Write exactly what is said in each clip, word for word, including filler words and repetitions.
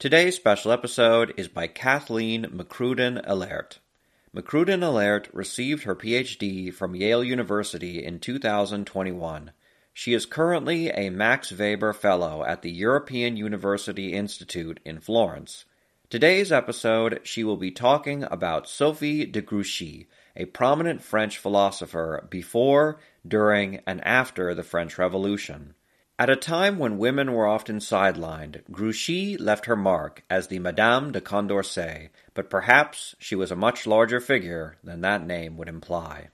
Today's special episode is by Kathleen McCrudden Illert. McCrudden Illert received her P H D from Yale University in two thousand twenty-one. She is currently a Max Weber Fellow at the European University Institute in Florence. Today's episode, she will be talking about Sophie de Grouchy, a prominent French philosopher before, during, and after the French Revolution. At a time when women were often sidelined, Grouchy left her mark as the Madame de Condorcet, but perhaps she was a much larger figure than that name would imply.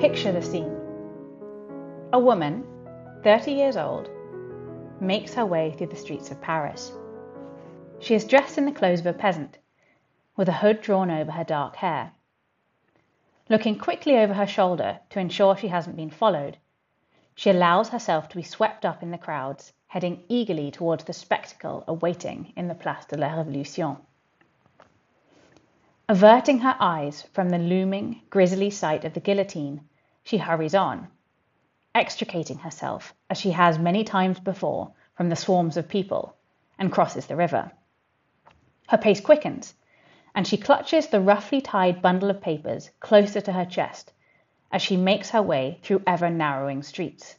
Picture the scene. A woman, thirty years old, makes her way through the streets of Paris. She is dressed in the clothes of a peasant, with a hood drawn over her dark hair. Looking quickly over her shoulder to ensure she hasn't been followed, she allows herself to be swept up in the crowds, heading eagerly towards the spectacle awaiting in the Place de la Révolution. Averting her eyes from the looming, grisly sight of the guillotine, she hurries on, extricating herself, as she has many times before, from the swarms of people, and crosses the river. Her pace quickens, and she clutches the roughly tied bundle of papers closer to her chest as she makes her way through ever-narrowing streets.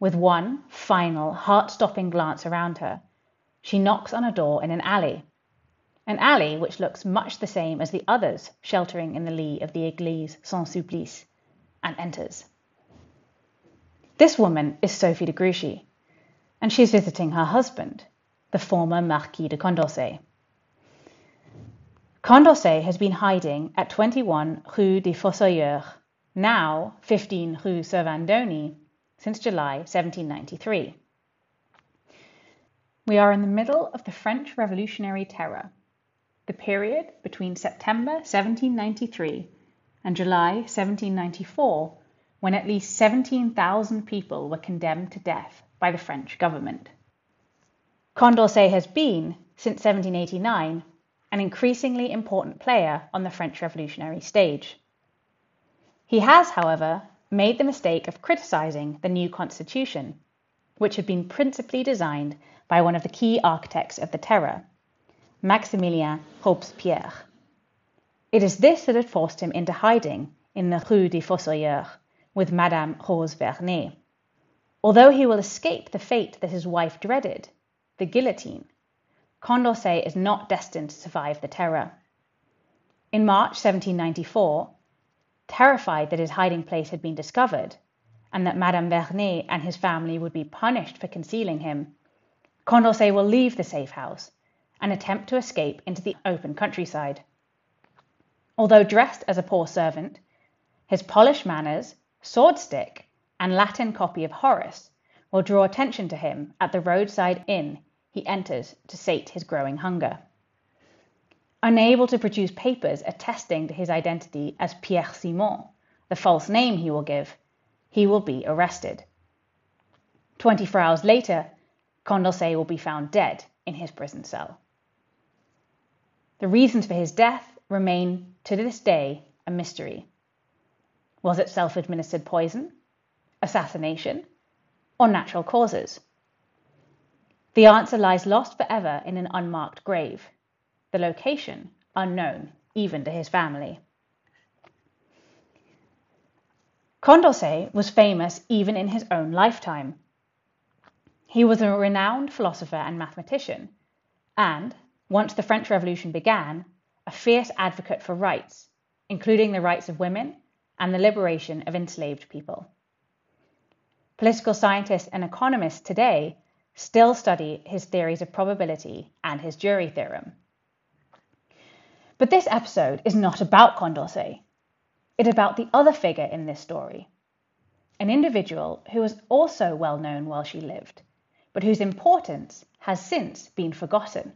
With one final, heart-stopping glance around her, she knocks on a door in an alley, an alley which looks much the same as the others sheltering in the lee of the Eglise Saint-Sulpice, and enters. This woman is Sophie de Grouchy, and she is visiting her husband, the former Marquis de Condorcet. Condorcet has been hiding at twenty-one Rue des Fossoyeurs, now fifteen Rue Servandoni, since July seventeen ninety-three. We are in the middle of the French Revolutionary Terror, the period between September seventeen ninety-three and July seventeen ninety-four, when at least seventeen thousand people were condemned to death by the French government. Condorcet has been, since seventeen eighty-nine, an increasingly important player on the French revolutionary stage. He has, however, made the mistake of criticising the new constitution, which had been principally designed by one of the key architects of the terror, Maximilien Robespierre. It is this that had forced him into hiding in the Rue des Fossoyeurs with Madame Rose Vernet. Although he will escape the fate that his wife dreaded, the guillotine, Condorcet is not destined to survive the terror. In March seventeen ninety-four, terrified that his hiding place had been discovered and that Madame Vernet and his family would be punished for concealing him, Condorcet will leave the safe house and attempt to escape into the open countryside. Although dressed as a poor servant, his polished manners, sword stick, and Latin copy of Horace will draw attention to him at the roadside inn he enters to sate his growing hunger. Unable to produce papers attesting to his identity as Pierre Simon, the false name he will give, he will be arrested. Twenty-four hours later, Condorcet will be found dead in his prison cell. The reasons for his death remain to this day a mystery. Was it self-administered poison, assassination, or natural causes? The answer lies lost forever in an unmarked grave, the location unknown even to his family. Condorcet was famous even in his own lifetime. He was a renowned philosopher and mathematician, and, once the French Revolution began, a fierce advocate for rights, including the rights of women and the liberation of enslaved people. Political scientists and economists today still study his theories of probability and his jury theorem. But this episode is not about Condorcet. It's about the other figure in this story, an individual who was also well known while she lived, but whose importance has since been forgotten.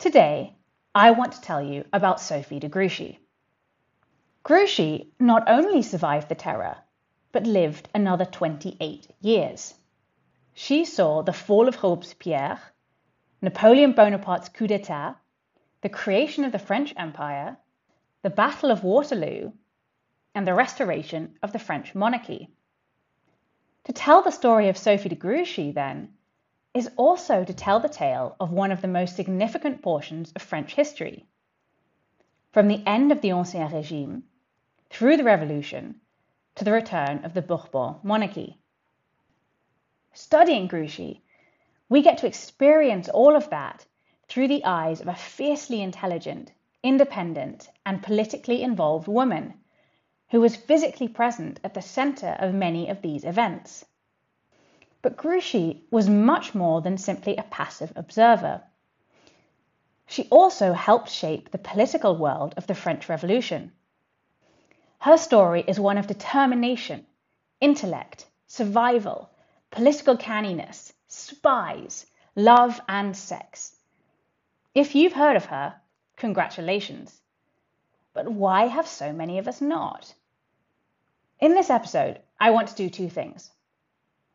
Today, I want to tell you about Sophie de Grouchy. Grouchy not only survived the terror, but lived another twenty-eight years. She saw the fall of Robespierre, Napoleon Bonaparte's coup d'etat, the creation of the French Empire, the Battle of Waterloo, and the restoration of the French monarchy. To tell the story of Sophie de Grouchy, then, is also to tell the tale of one of the most significant portions of French history. From the end of the Ancien Régime, through the Revolution, to the return of the Bourbon monarchy. Studying Grouchy, we get to experience all of that through the eyes of a fiercely intelligent, independent, and politically involved woman who was physically present at the centre of many of these events. But Grouchy was much more than simply a passive observer. She also helped shape the political world of the French Revolution. Her story is one of determination, intellect, survival, political canniness, spies, love, and sex. If you've heard of her, congratulations. But why have so many of us not? In this episode, I want to do two things.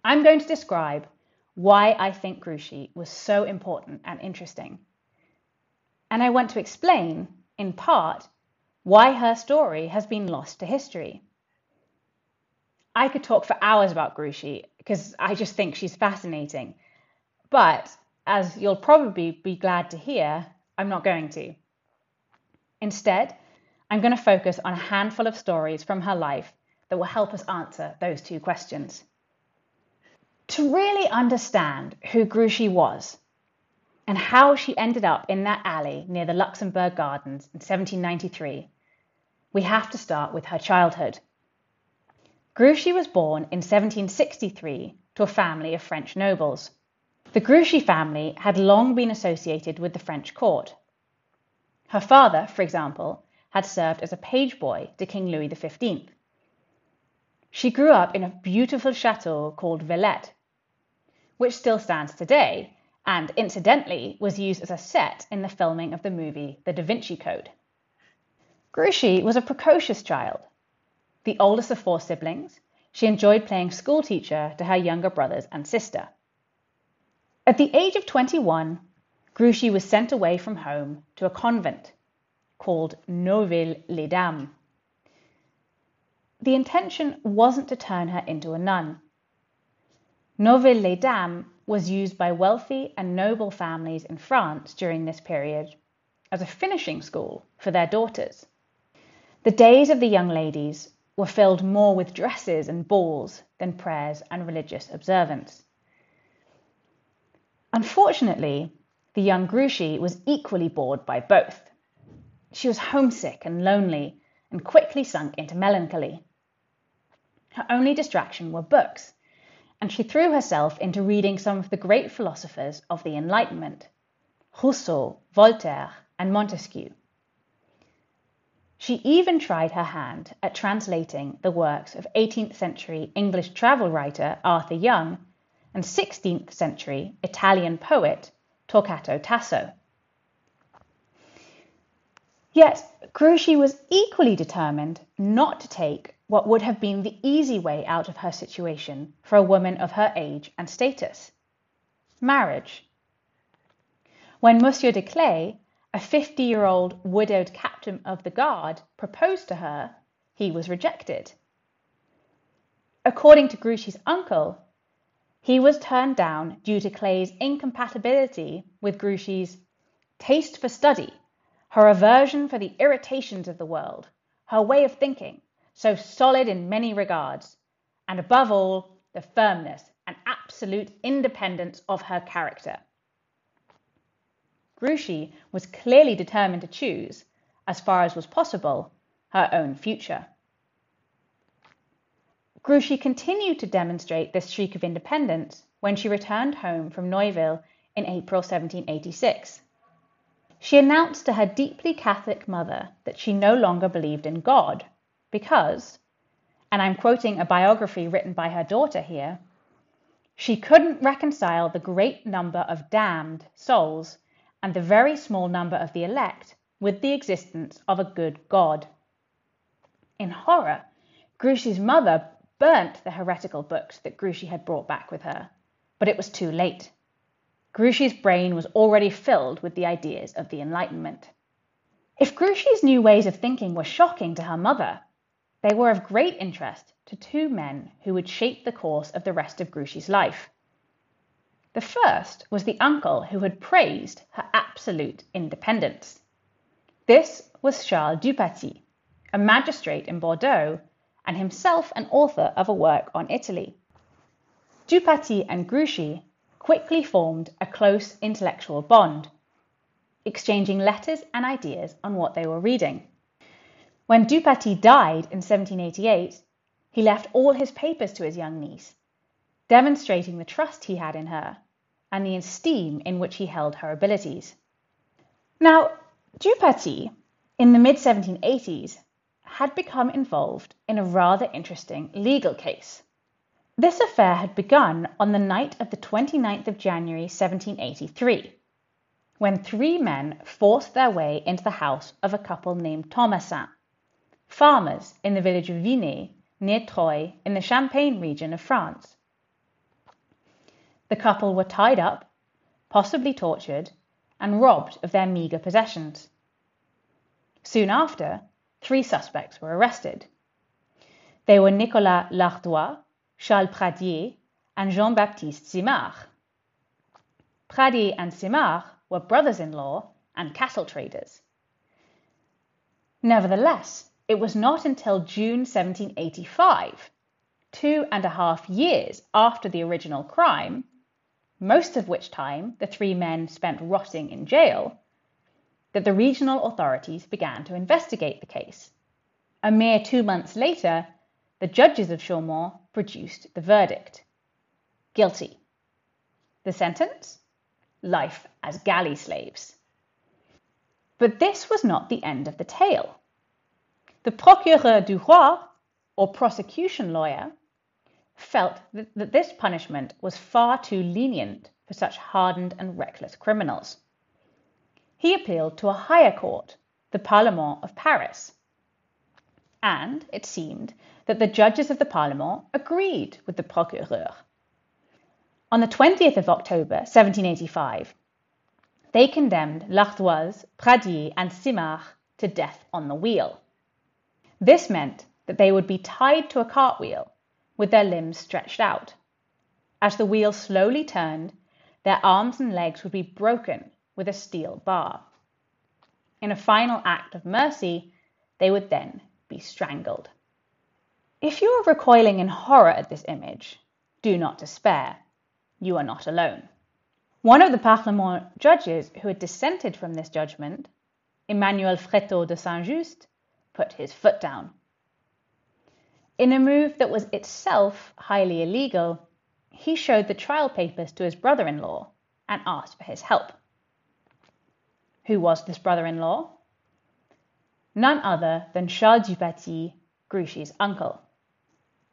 I'm going to describe why I think Grouchy was so important and interesting. And I want to explain, in part, why her story has been lost to history. I could talk for hours about Grouchy because I just think she's fascinating. But as you'll probably be glad to hear, I'm not going to. Instead, I'm going to focus on a handful of stories from her life that will help us answer those two questions. To really understand who Grouchy was and how she ended up in that alley near the Luxembourg Gardens in seventeen ninety-three, we have to start with her childhood. Grouchy was born in seventeen sixty-three to a family of French nobles. The Grouchy family had long been associated with the French court. Her father, for example, had served as a page boy to King Louis the fifteenth. She grew up in a beautiful chateau called Villette, which still stands today and, incidentally, was used as a set in the filming of the movie The Da Vinci Code. Grouchy was a precocious child. The oldest of four siblings, she enjoyed playing schoolteacher to her younger brothers and sister. At the age of twenty-one, Grouchy was sent away from home to a convent called Noville-les-Dames. The intention wasn't to turn her into a nun. Noville-les-Dames was used by wealthy and noble families in France during this period as a finishing school for their daughters. The days of the young ladies were filled more with dresses and balls than prayers and religious observance. Unfortunately, the young Grouchy was equally bored by both. She was homesick and lonely and quickly sunk into melancholy. Her only distraction were books, and she threw herself into reading some of the great philosophers of the Enlightenment, Rousseau, Voltaire, and Montesquieu. She even tried her hand at translating the works of eighteenth century English travel writer Arthur Young and sixteenth century Italian poet Torquato Tasso. Yet, Grouchy was equally determined not to take what would have been the easy way out of her situation for a woman of her age and status: marriage. When Monsieur de Clay, a fifty-year-old widowed captain of the guard, proposed to her, he was rejected. According to Grouchy's uncle, he was turned down due to Clay's incompatibility with Grouchy's taste for study, her aversion for the irritations of the world, her way of thinking, so solid in many regards, and above all, the firmness and absolute independence of her character. Grouchy was clearly determined to choose, as far as was possible, her own future. Grouchy continued to demonstrate this streak of independence when she returned home from Neuville in April seventeen eighty-six. She announced to her deeply Catholic mother that she no longer believed in God because, and I'm quoting a biography written by her daughter here, she couldn't reconcile the great number of damned souls and the very small number of the elect with the existence of a good God. In horror, Grouchy's mother burnt the heretical books that Grouchy had brought back with her, but it was too late. Grouchy's brain was already filled with the ideas of the Enlightenment. If Grouchy's new ways of thinking were shocking to her mother, they were of great interest to two men who would shape the course of the rest of Grouchy's life. The first was the uncle who had praised her absolute independence. This was Charles Dupaty, a magistrate in Bordeaux and himself an author of a work on Italy. Dupaty and Grouchy quickly formed a close intellectual bond, exchanging letters and ideas on what they were reading. When Dupaty died in seventeen eighty-eight, he left all his papers to his young niece, demonstrating the trust he had in her and the esteem in which he held her abilities. Now, Dupaty, in the mid seventeen eighties, had become involved in a rather interesting legal case. This affair had begun on the night of the twenty-ninth of January seventeen eighty-three, when three men forced their way into the house of a couple named Thomasin, farmers in the village of Vinay, near Troyes, in the Champagne region of France. The couple were tied up, possibly tortured, and robbed of their meagre possessions. Soon after, three suspects were arrested. They were Nicolas Lardois, Charles Pradier, and Jean-Baptiste Simard. Pradier and Simard were brothers-in-law and cattle traders. Nevertheless, it was not until June seventeen eighty-five, two and a half years after the original crime, most of which time the three men spent rotting in jail, that the regional authorities began to investigate the case. A mere two months later, the judges of Chaumont produced the verdict. Guilty. The sentence? Life as galley slaves. But this was not the end of the tale. The procureur du roi, or prosecution lawyer, felt that, that this punishment was far too lenient for such hardened and reckless criminals. He appealed to a higher court, the Parlement of Paris, and it seemed that the judges of the Parlement agreed with the procureur. On the twentieth of October seventeen eighty-five, they condemned Lardois, Pradier, and Simard to death on the wheel. This meant that they would be tied to a cartwheel with their limbs stretched out. As the wheel slowly turned, their arms and legs would be broken with a steel bar. In a final act of mercy, they would then be strangled. If you are recoiling in horror at this image, do not despair. You are not alone. One of the Parlement judges who had dissented from this judgment, Emmanuel Fréteau de Saint-Just, put his foot down. In a move that was itself highly illegal, he showed the trial papers to his brother-in-law and asked for his help. Who was this brother-in-law? None other than Charles Dupaty, Grouchy's uncle.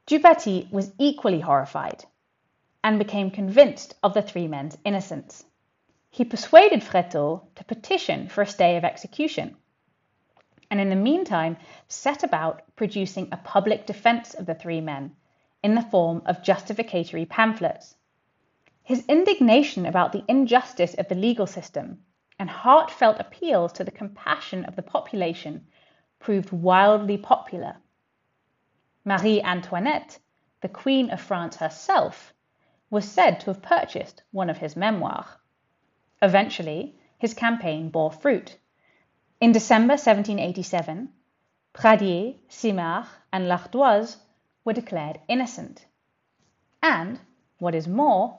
Dupaty was equally horrified and became convinced of the three men's innocence. He persuaded Fréteau to petition for a stay of execution, and in the meantime set about producing a public defence of the three men in the form of justificatory pamphlets. His indignation about the injustice of the legal system and heartfelt appeals to the compassion of the population proved wildly popular. Marie Antoinette, the Queen of France herself, was said to have purchased one of his memoirs. Eventually, his campaign bore fruit. In December seventeen eighty-seven, Pradier, Simard, and Lardois were declared innocent, and, what is more,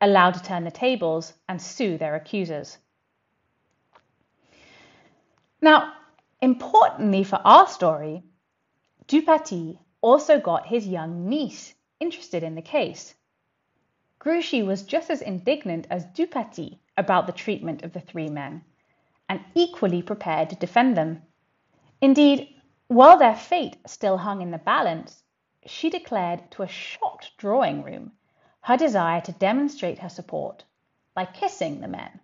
allowed to turn the tables and sue their accusers. Now, importantly for our story, Dupaty also got his young niece interested in the case. Grouchy was just as indignant as Dupaty about the treatment of the three men, and equally prepared to defend them. Indeed, while their fate still hung in the balance, she declared to a shocked drawing room her desire to demonstrate her support by kissing the men.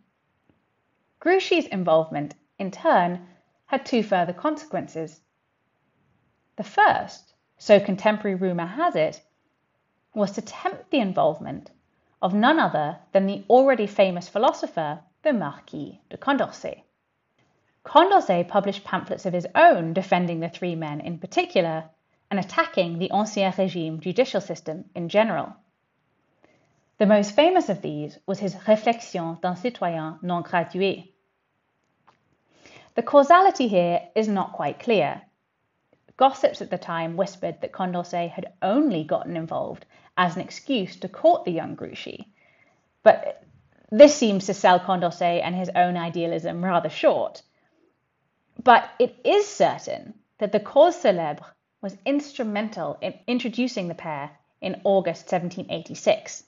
Grouchy's involvement, in turn, had two further consequences. The first, so contemporary rumour has it, was to tempt the involvement of none other than the already famous philosopher, the Marquis de Condorcet. Condorcet published pamphlets of his own defending the three men in particular and attacking the Ancien Régime judicial system in general. The most famous of these was his Réflexions d'un citoyen non-gradué. The causality here is not quite clear. Gossips at the time whispered that Condorcet had only gotten involved as an excuse to court the young Grouchy, but this seems to sell Condorcet and his own idealism rather short. But it is certain that the cause célèbre was instrumental in introducing the pair in August seventeen eighty-six.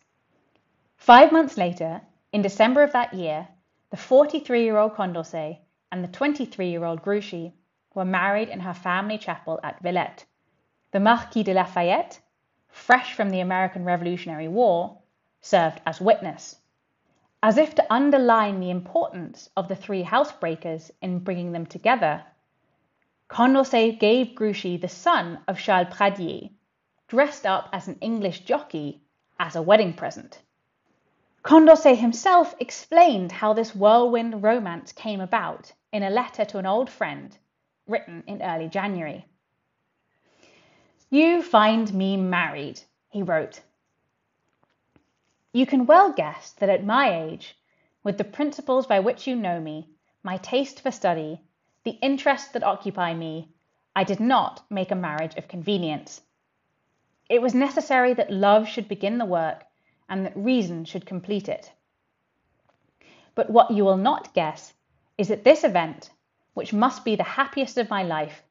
Five months later, in December of that year, the forty-three-year-old Condorcet and the twenty-three-year-old Grouchy were married in her family chapel at Villette. The Marquis de Lafayette, fresh from the American Revolutionary War, served as witness. As if to underline the importance of the three housebreakers in bringing them together, Condorcet gave Grouchy the son of Charles Pradier, dressed up as an English jockey, as a wedding present. Condorcet himself explained how this whirlwind romance came about in a letter to an old friend, written in early January. "You find me married," he wrote. "You can well guess that at my age, with the principles by which you know me, my taste for study, the interests that occupy me, I did not make a marriage of convenience. It was necessary that love should begin the work and that reason should complete it. But what you will not guess is that this event, which must be the happiest of my life,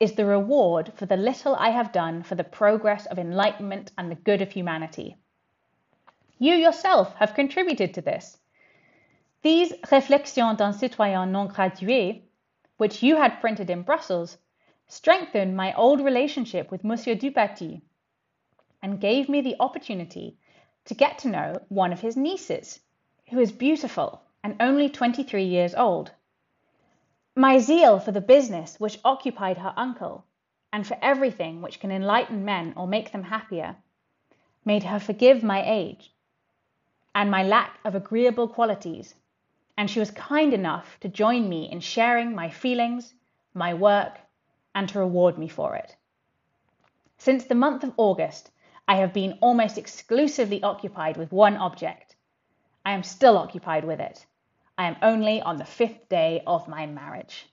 is the reward for the little I have done for the progress of enlightenment and the good of humanity. You yourself have contributed to this. These Réflexions d'un citoyen non gradué, which you had printed in Brussels, strengthened my old relationship with Monsieur Dupaty and gave me the opportunity to get to know one of his nieces, who is beautiful and only twenty-three years old. My zeal for the business which occupied her uncle, and for everything which can enlighten men or make them happier, made her forgive my age and my lack of agreeable qualities, and she was kind enough to join me in sharing my feelings, my work, and to reward me for it. Since the month of August, I have been almost exclusively occupied with one object. I am still occupied with it. I am only on the fifth day of my marriage."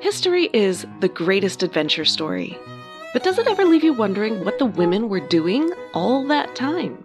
History is the greatest adventure story. But does it ever leave you wondering what the women were doing all that time?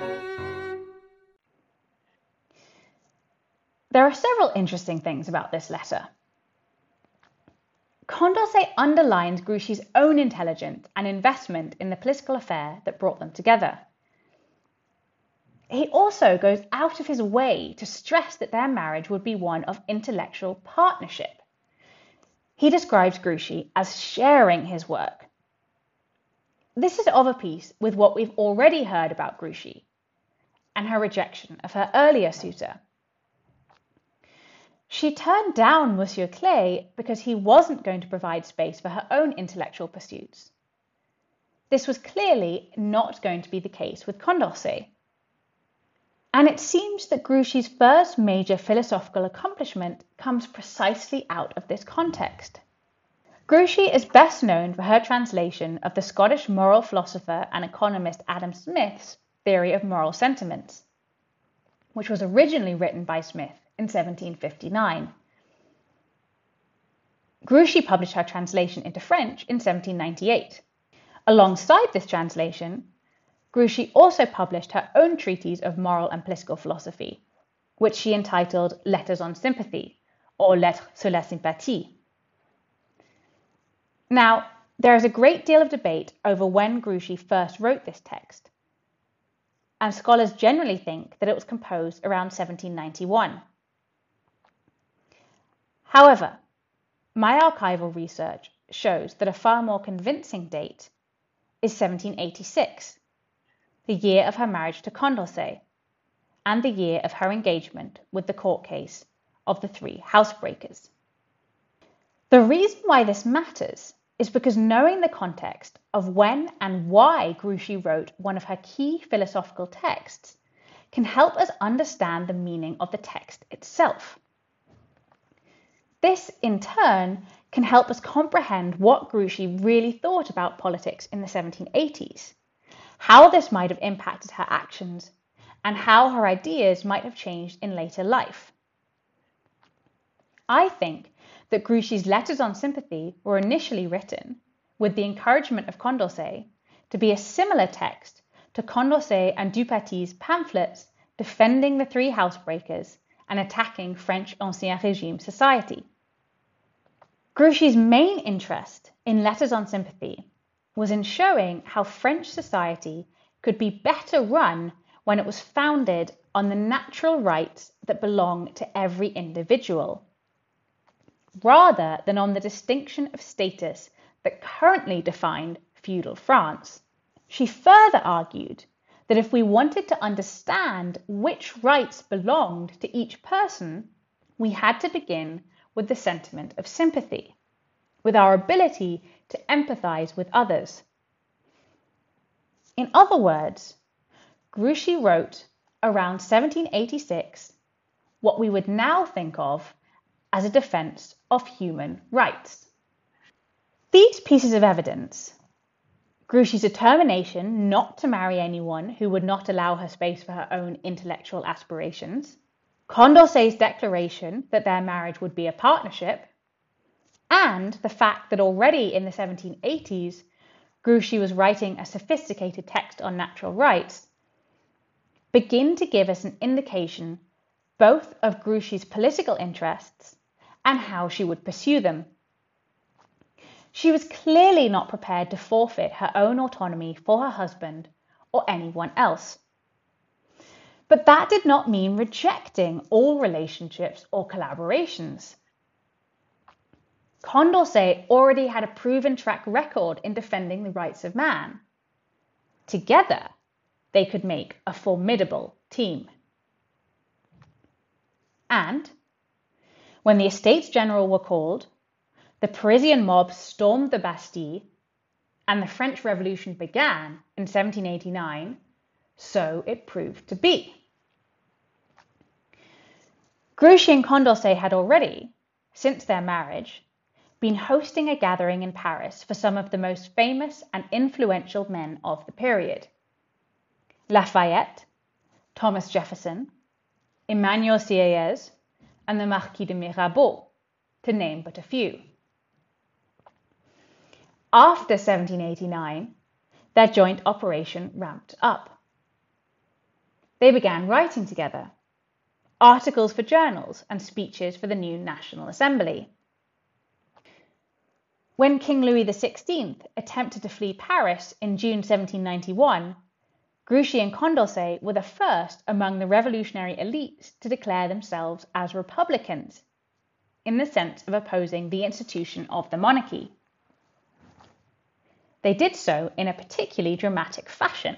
There are several interesting things about this letter. Condorcet underlines Grouchy's own intelligence and investment in the political affair that brought them together. He also goes out of his way to stress that their marriage would be one of intellectual partnership. He describes Grouchy as sharing his work. This is of a piece with what we've already heard about Grouchy and her rejection of her earlier suitor. She turned down Monsieur Clay because he wasn't going to provide space for her own intellectual pursuits. This was clearly not going to be the case with Condorcet. And it seems that Grouchy's first major philosophical accomplishment comes precisely out of this context. Grouchy is best known for her translation of the Scottish moral philosopher and economist Adam Smith's Theory of Moral Sentiments, which was originally written by Smith in seventeen fifty-nine. Grouchy published her translation into French in seventeen ninety-eight. Alongside this translation, Grouchy also published her own treatise of moral and political philosophy, which she entitled Letters on Sympathy, or Lettres sur la Sympathie. Now, there is a great deal of debate over when Grouchy first wrote this text, and scholars generally think that it was composed around seventeen ninety-one. However, My archival research shows that a far more convincing date is seventeen eighty-six, the year of her marriage to Condorcet, and the year of her engagement with the court case of the three housebreakers. The reason why this matters is because knowing the context of when and why Grouchy wrote one of her key philosophical texts can help us understand the meaning of the text itself. This, in turn, can help us comprehend what Grouchy really thought about politics in the seventeen eighties, how this might have impacted her actions, and how her ideas might have changed in later life. I think that Grouchy's letters on sympathy were initially written, with the encouragement of Condorcet, to be a similar text to Condorcet and Dupaty's pamphlets defending the three housebreakers and attacking French Ancien Régime society. Grouchy's main interest in letters on sympathy was in showing how French society could be better run when it was founded on the natural rights that belong to every individual, rather than on the distinction of status that currently defined feudal France. She further argued that if we wanted to understand which rights belonged to each person, we had to begin with the sentiment of sympathy, with our ability to empathize with others. In other words, Grouchy wrote around seventeen eighty-six what we would now think of as a defense of human rights. These pieces of evidence, Grouchy's determination not to marry anyone who would not allow her space for her own intellectual aspirations, Condorcet's declaration that their marriage would be a partnership, and the fact that already in the seventeen eighties, Grouchy was writing a sophisticated text on natural rights, begin to give us an indication both of Grouchy's political interests and how she would pursue them. She was clearly not prepared to forfeit her own autonomy for her husband or anyone else. But that did not mean rejecting all relationships or collaborations. Condorcet already had a proven track record in defending the rights of man. Together, they could make a formidable team. And when the Estates General were called, the Parisian mob stormed the Bastille, and the French Revolution began in seventeen eighty-nine, so it proved to be. Grouchy and Condorcet had already, since their marriage, been hosting a gathering in Paris for some of the most famous and influential men of the period: Lafayette, Thomas Jefferson, Emmanuel Sieyès, and the Marquis de Mirabeau, to name but a few. After seventeen eighty-nine, their joint operation ramped up. They began writing together, articles for journals and speeches for the new National Assembly. When King Louis the sixteenth attempted to flee Paris in June seventeen ninety-one, Grouchy and Condorcet were the first among the revolutionary elites to declare themselves as republicans, in the sense of opposing the institution of the monarchy. They did so in a particularly dramatic fashion.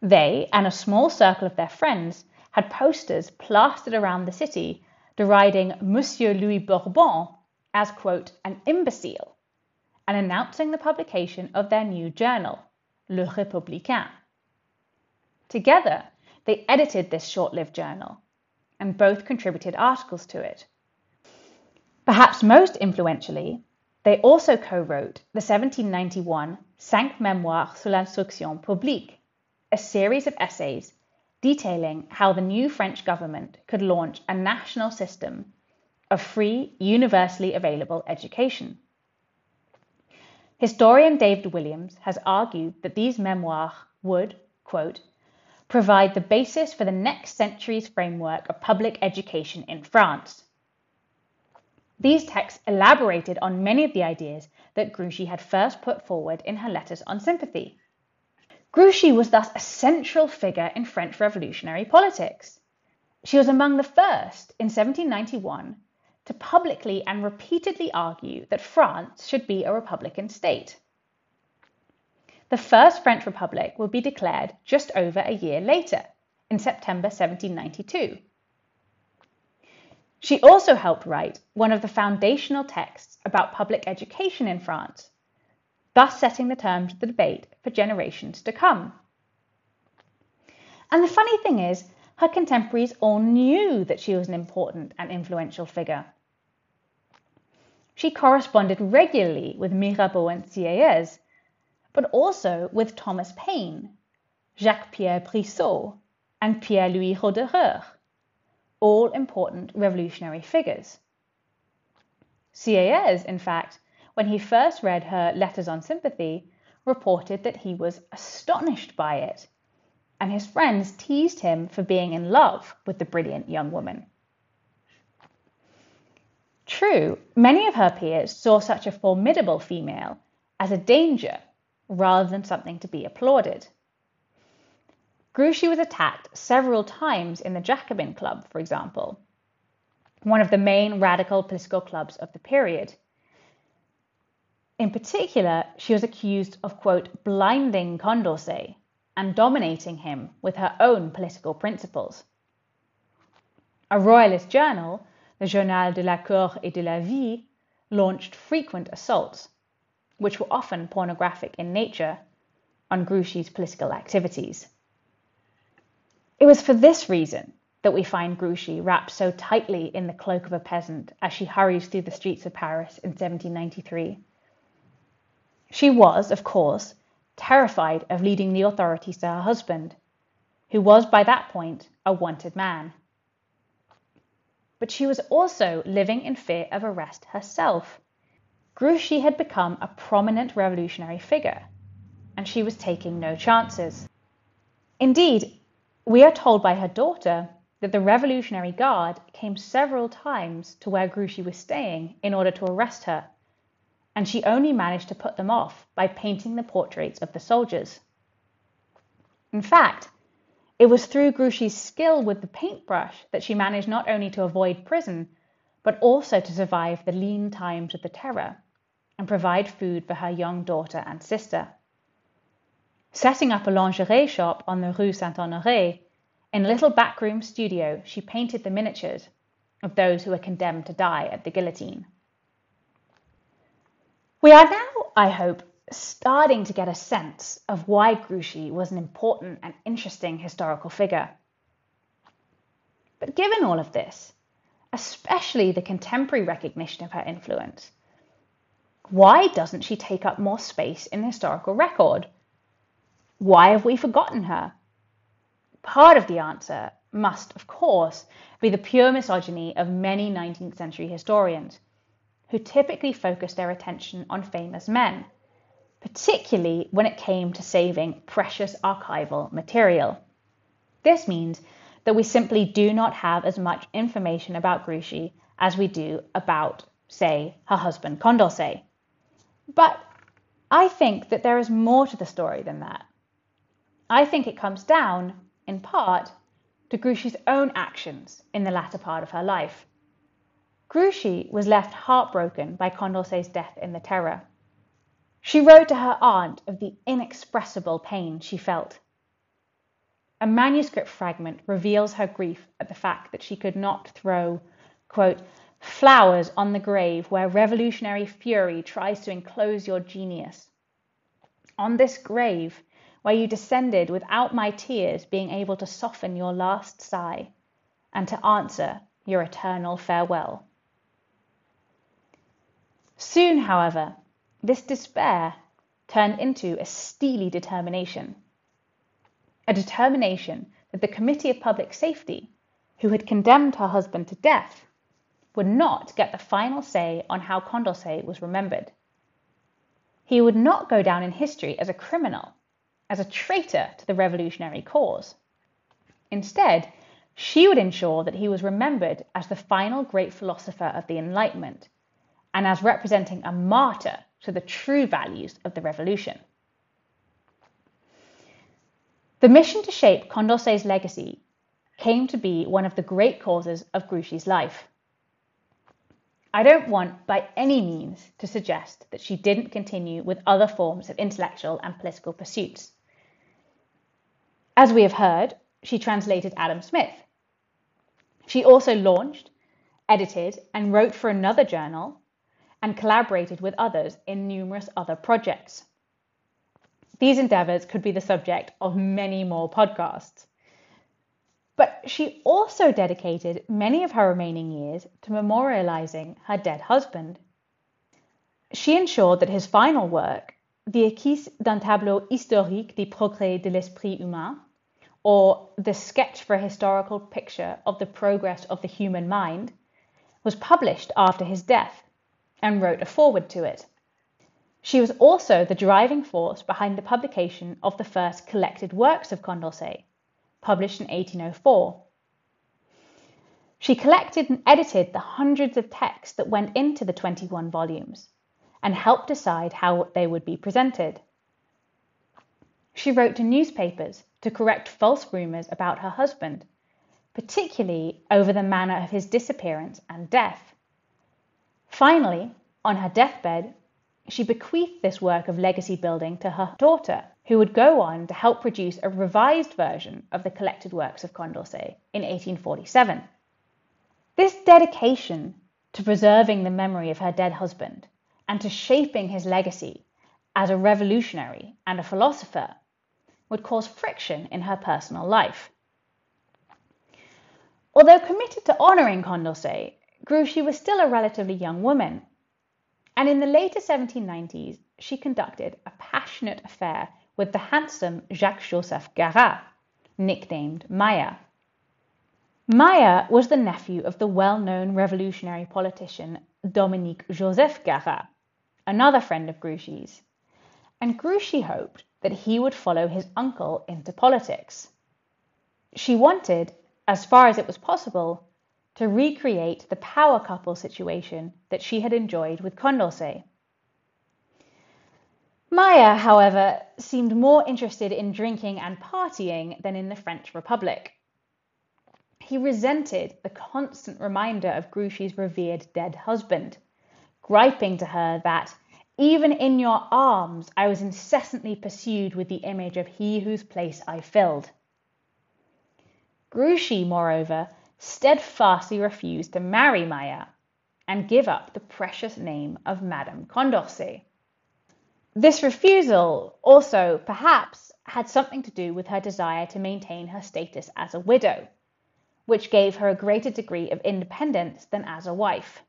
They and a small circle of their friends had posters plastered around the city deriding Monsieur Louis Bourbon as, quote, an imbecile, and announcing the publication of their new journal, Le Républicain. Together, they edited this short-lived journal, and both contributed articles to it. Perhaps most influentially, they also co-wrote the seventeen ninety-one Cinq Mémoires sur l'Instruction Publique, a series of essays detailing how the new French government could launch a national system of free, universally available education. Historian David Williams has argued that these memoirs would, quote, provide the basis for the next century's framework of public education in France. These texts elaborated on many of the ideas that Grouchy had first put forward in her letters on sympathy. Grouchy was thus a central figure in French revolutionary politics. She was among the first in seventeen ninety-one to publicly and repeatedly argue that France should be a republican state. The first French Republic would be declared just over a year later, in September seventeen ninety-two. She also helped write one of the foundational texts about public education in France, thus setting the terms of the debate for generations to come. And the funny thing is, her contemporaries all knew that she was an important and influential figure. She corresponded regularly with Mirabeau and Sieyès, but also with Thomas Paine, Jacques-Pierre Brissot, and Pierre-Louis Roederer, all important revolutionary figures. Sieyès, in fact, when he first read her Letters on Sympathy, reported that he was astonished by it, and his friends teased him for being in love with the brilliant young woman. True, many of her peers saw such a formidable female as a danger rather than something to be applauded. Grouchy was attacked several times in the Jacobin Club, for example, one of the main radical political clubs of the period. In particular, she was accused of, quote, blinding Condorcet and dominating him with her own political principles. A royalist journal, the Journal de la Cour et de la Vie, launched frequent assaults, which were often pornographic in nature, on Grouchy's political activities. It was for this reason that we find Grouchy wrapped so tightly in the cloak of a peasant as she hurries through the streets of Paris in seventeen ninety-three. She was, of course, terrified of leading the authorities to her husband, who was by that point a wanted man. But she was also living in fear of arrest herself. Grouchy had become a prominent revolutionary figure, and she was taking no chances. Indeed, we are told by her daughter that the Revolutionary Guard came several times to where Grouchy was staying in order to arrest her, and she only managed to put them off by painting the portraits of the soldiers. In fact, it was through Grouchy's skill with the paintbrush that she managed not only to avoid prison, but also to survive the lean times of the Terror and provide food for her young daughter and sister. Setting up a lingerie shop on the Rue Saint-Honoré, in a little backroom studio she painted the miniatures of those who were condemned to die at the guillotine. We are now, I hope, starting to get a sense of why Grouchy was an important and interesting historical figure. But given all of this, especially the contemporary recognition of her influence, why doesn't she take up more space in the historical record? Why have we forgotten her? Part of the answer must, of course, be the pure misogyny of many nineteenth century historians, who typically focused their attention on famous men, particularly when it came to saving precious archival material. This means that we simply do not have as much information about Grouchy as we do about, say, her husband Condorcet. But I think that there is more to the story than that. I think it comes down, in part, to Grouchy's own actions in the latter part of her life. Grouchy was left heartbroken by Condorcet's death in the Terror. She wrote to her aunt of the inexpressible pain she felt. A manuscript fragment reveals her grief at the fact that she could not throw, quote, flowers on the grave where revolutionary fury tries to enclose your genius. On this grave, where you descended without my tears being able to soften your last sigh and to answer your eternal farewell. Soon, however, this despair turned into a steely determination. A determination that the Committee of Public Safety, who had condemned her husband to death, would not get the final say on how Condorcet was remembered. He would not go down in history as a criminal, as a traitor to the revolutionary cause. Instead, she would ensure that he was remembered as the final great philosopher of the Enlightenment, and as representing a martyr to the true values of the revolution. The mission to shape Condorcet's legacy came to be one of the great causes of Grouchy's life. I don't want by any means to suggest that she didn't continue with other forms of intellectual and political pursuits. As we have heard, she translated Adam Smith. She also launched, edited, and wrote for another journal and collaborated with others in numerous other projects. These endeavours could be the subject of many more podcasts. But she also dedicated many of her remaining years to memorialising her dead husband. She ensured that his final work, The Esquisse d'un tableau historique des progrès de l'esprit humain, or The Sketch for a Historical Picture of the Progress of the Human Mind, was published after his death and wrote a foreword to it. She was also the driving force behind the publication of the first collected works of Condorcet, published in eighteen oh four. She collected and edited the hundreds of texts that went into the twenty-one volumes and helped decide how they would be presented. She wrote to newspapers to correct false rumours about her husband, particularly over the manner of his disappearance and death. Finally, on her deathbed, she bequeathed this work of legacy building to her daughter, who would go on to help produce a revised version of the collected works of Condorcet in eighteen forty-seven. This dedication to preserving the memory of her dead husband and to shaping his legacy as a revolutionary and a philosopher would cause friction in her personal life. Although committed to honouring Condorcet, Grouchy was still a relatively young woman, and in the later seventeen nineties she conducted a passionate affair with the handsome Jacques-Joseph Garat, nicknamed Maya. Maya was the nephew of the well-known revolutionary politician Dominique-Joseph Garat, another friend of Grouchy's, and Grouchy hoped that he would follow his uncle into politics. She wanted, as far as it was possible, to recreate the power couple situation that she had enjoyed with Condorcet. Maya, however, seemed more interested in drinking and partying than in the French Republic. He resented the constant reminder of Grouchy's revered dead husband, griping to her that, "Even in your arms, I was incessantly pursued with the image of he whose place I filled." Grouchy, moreover, steadfastly refused to marry Maya and give up the precious name of Madame Condorcet. This refusal also, perhaps, had something to do with her desire to maintain her status as a widow, which gave her a greater degree of independence than as a wife.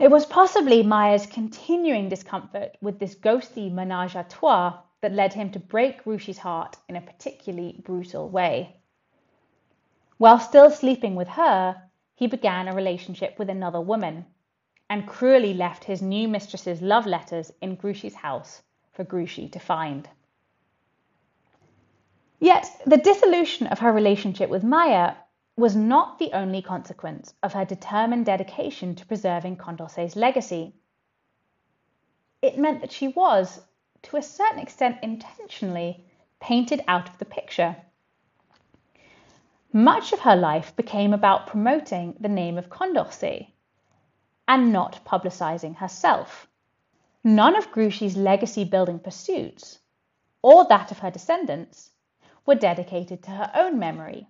It was possibly Maya's continuing discomfort with this ghostly ménage à trois that led him to break Grouchy's heart in a particularly brutal way. While still sleeping with her, he began a relationship with another woman, and cruelly left his new mistress's love letters in Grouchy's house for Grouchy to find. Yet the dissolution of her relationship with Maya was not the only consequence of her determined dedication to preserving Condorcet's legacy. It meant that she was, to a certain extent intentionally, painted out of the picture. Much of her life became about promoting the name of Condorcet, and not publicising herself. None of Grouchy's legacy-building pursuits, or that of her descendants, were dedicated to her own memory.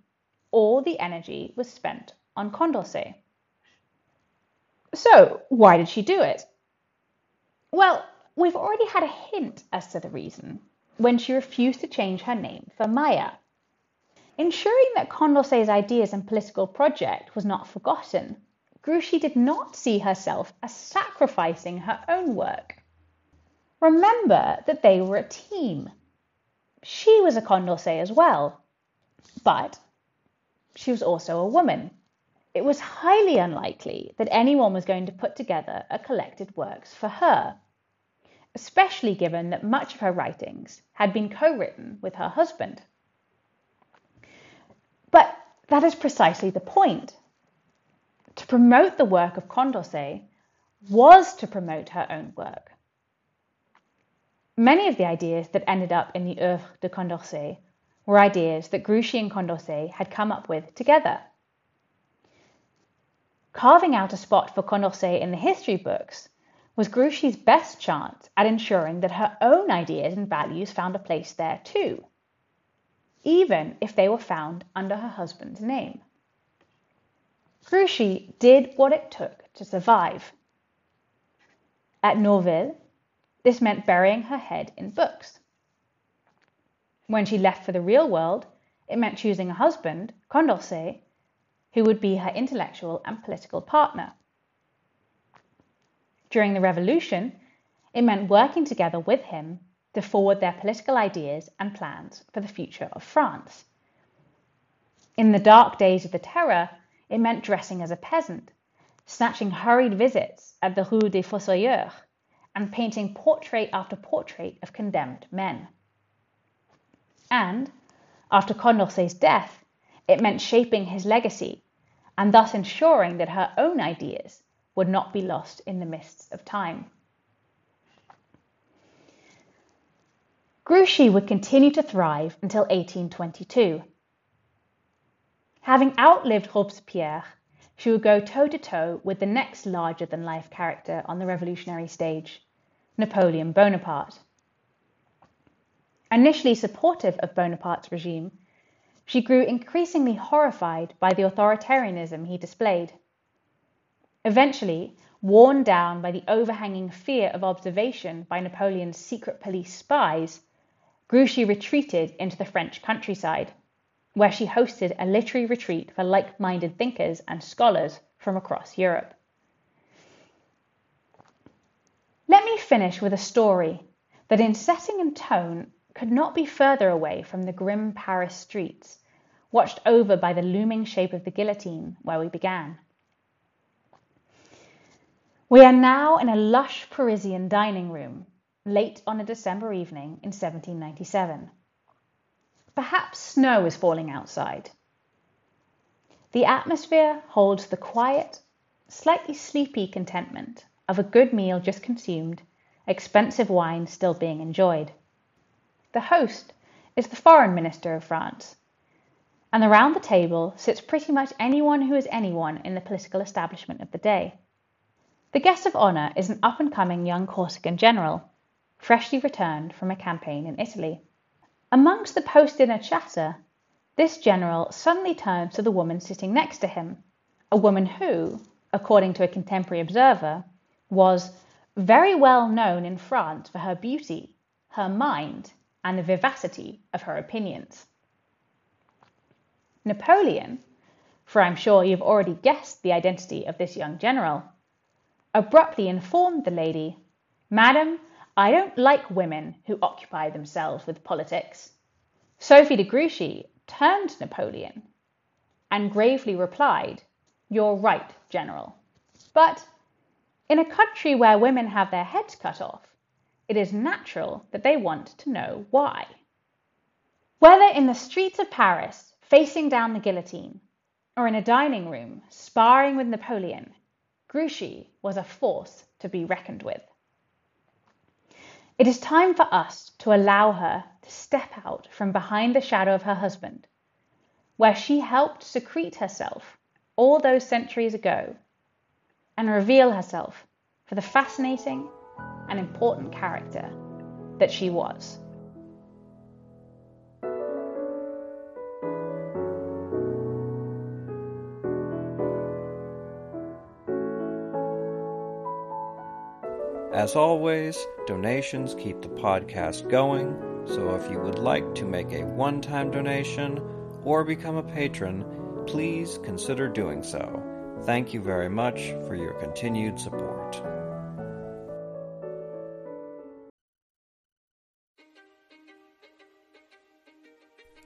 All the energy was spent on Condorcet. So, why did she do it? Well, we've already had a hint as to the reason, when she refused to change her name for Maya. Ensuring that Condorcet's ideas and political project was not forgotten, Grouchy did not see herself as sacrificing her own work. Remember that they were a team. She was a Condorcet as well, but she was also a woman. It was highly unlikely that anyone was going to put together a collected works for her, especially given that much of her writings had been co-written with her husband. But that is precisely the point. To promote the work of Condorcet was to promote her own work. Many of the ideas that ended up in the Oeuvres de Condorcet were ideas that Grouchy and Condorcet had come up with together. carving out a spot for Condorcet in the history books was Grouchy's best chance at ensuring that her own ideas and values found a place there too, even if they were found under her husband's name. Grouchy did what it took to survive. At Nouville, this meant burying her head in books. When she left for the real world, it meant choosing a husband, Condorcet, who would be her intellectual and political partner. During the Revolution, it meant working together with him to forward their political ideas and plans for the future of France. In the dark days of the Terror, it meant dressing as a peasant, snatching hurried visits at the Rue des Fossoyeurs, and painting portrait after portrait of condemned men. And, after Condorcet's death, it meant shaping his legacy, and thus ensuring that her own ideas would not be lost in the mists of time. Grouchy would continue to thrive until eighteen twenty-two. Having outlived Robespierre, she would go toe-to-toe with the next larger-than-life character on the revolutionary stage, Napoleon Bonaparte. Initially supportive of Bonaparte's regime, she grew increasingly horrified by the authoritarianism he displayed. Eventually, worn down by the overhanging fear of observation by Napoleon's secret police spies, Grouchy retreated into the French countryside, where she hosted a literary retreat for like-minded thinkers and scholars from across Europe. Let me finish with a story that in setting and tone could not be further away from the grim Paris streets, watched over by the looming shape of the guillotine where we began. We are now in a lush Parisian dining room, late on a December evening in seventeen ninety-seven. Perhaps snow is falling outside. The atmosphere holds the quiet, slightly sleepy contentment of a good meal just consumed, expensive wine still being enjoyed. The host is the Foreign Minister of France, and around the table sits pretty much anyone who is anyone in the political establishment of the day. The guest of honour is an up-and-coming young Corsican general, freshly returned from a campaign in Italy. Amongst the post-dinner chatter, this general suddenly turns to the woman sitting next to him, a woman who, according to a contemporary observer, was very well known in France for her beauty, her mind, and the vivacity of her opinions. Napoleon, for I'm sure you've already guessed the identity of this young general, abruptly informed the lady, "Madam, I don't like women who occupy themselves with politics." Sophie de Grouchy turned to Napoleon and gravely replied, "You're right, General. But in a country where women have their heads cut off, it is natural that they want to know why." Whether in the streets of Paris, facing down the guillotine, or in a dining room, sparring with Napoleon, Grouchy was a force to be reckoned with. It is time for us to allow her to step out from behind the shadow of her husband, where she helped secrete herself all those centuries ago, and reveal herself for the fascinating and important character that she was. As always, donations keep the podcast going, so if you would like to make a one-time donation or become a patron, please consider doing so. Thank you very much for your continued support.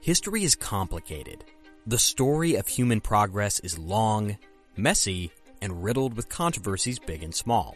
History is complicated. The story of human progress is long, messy, and riddled with controversies big and small.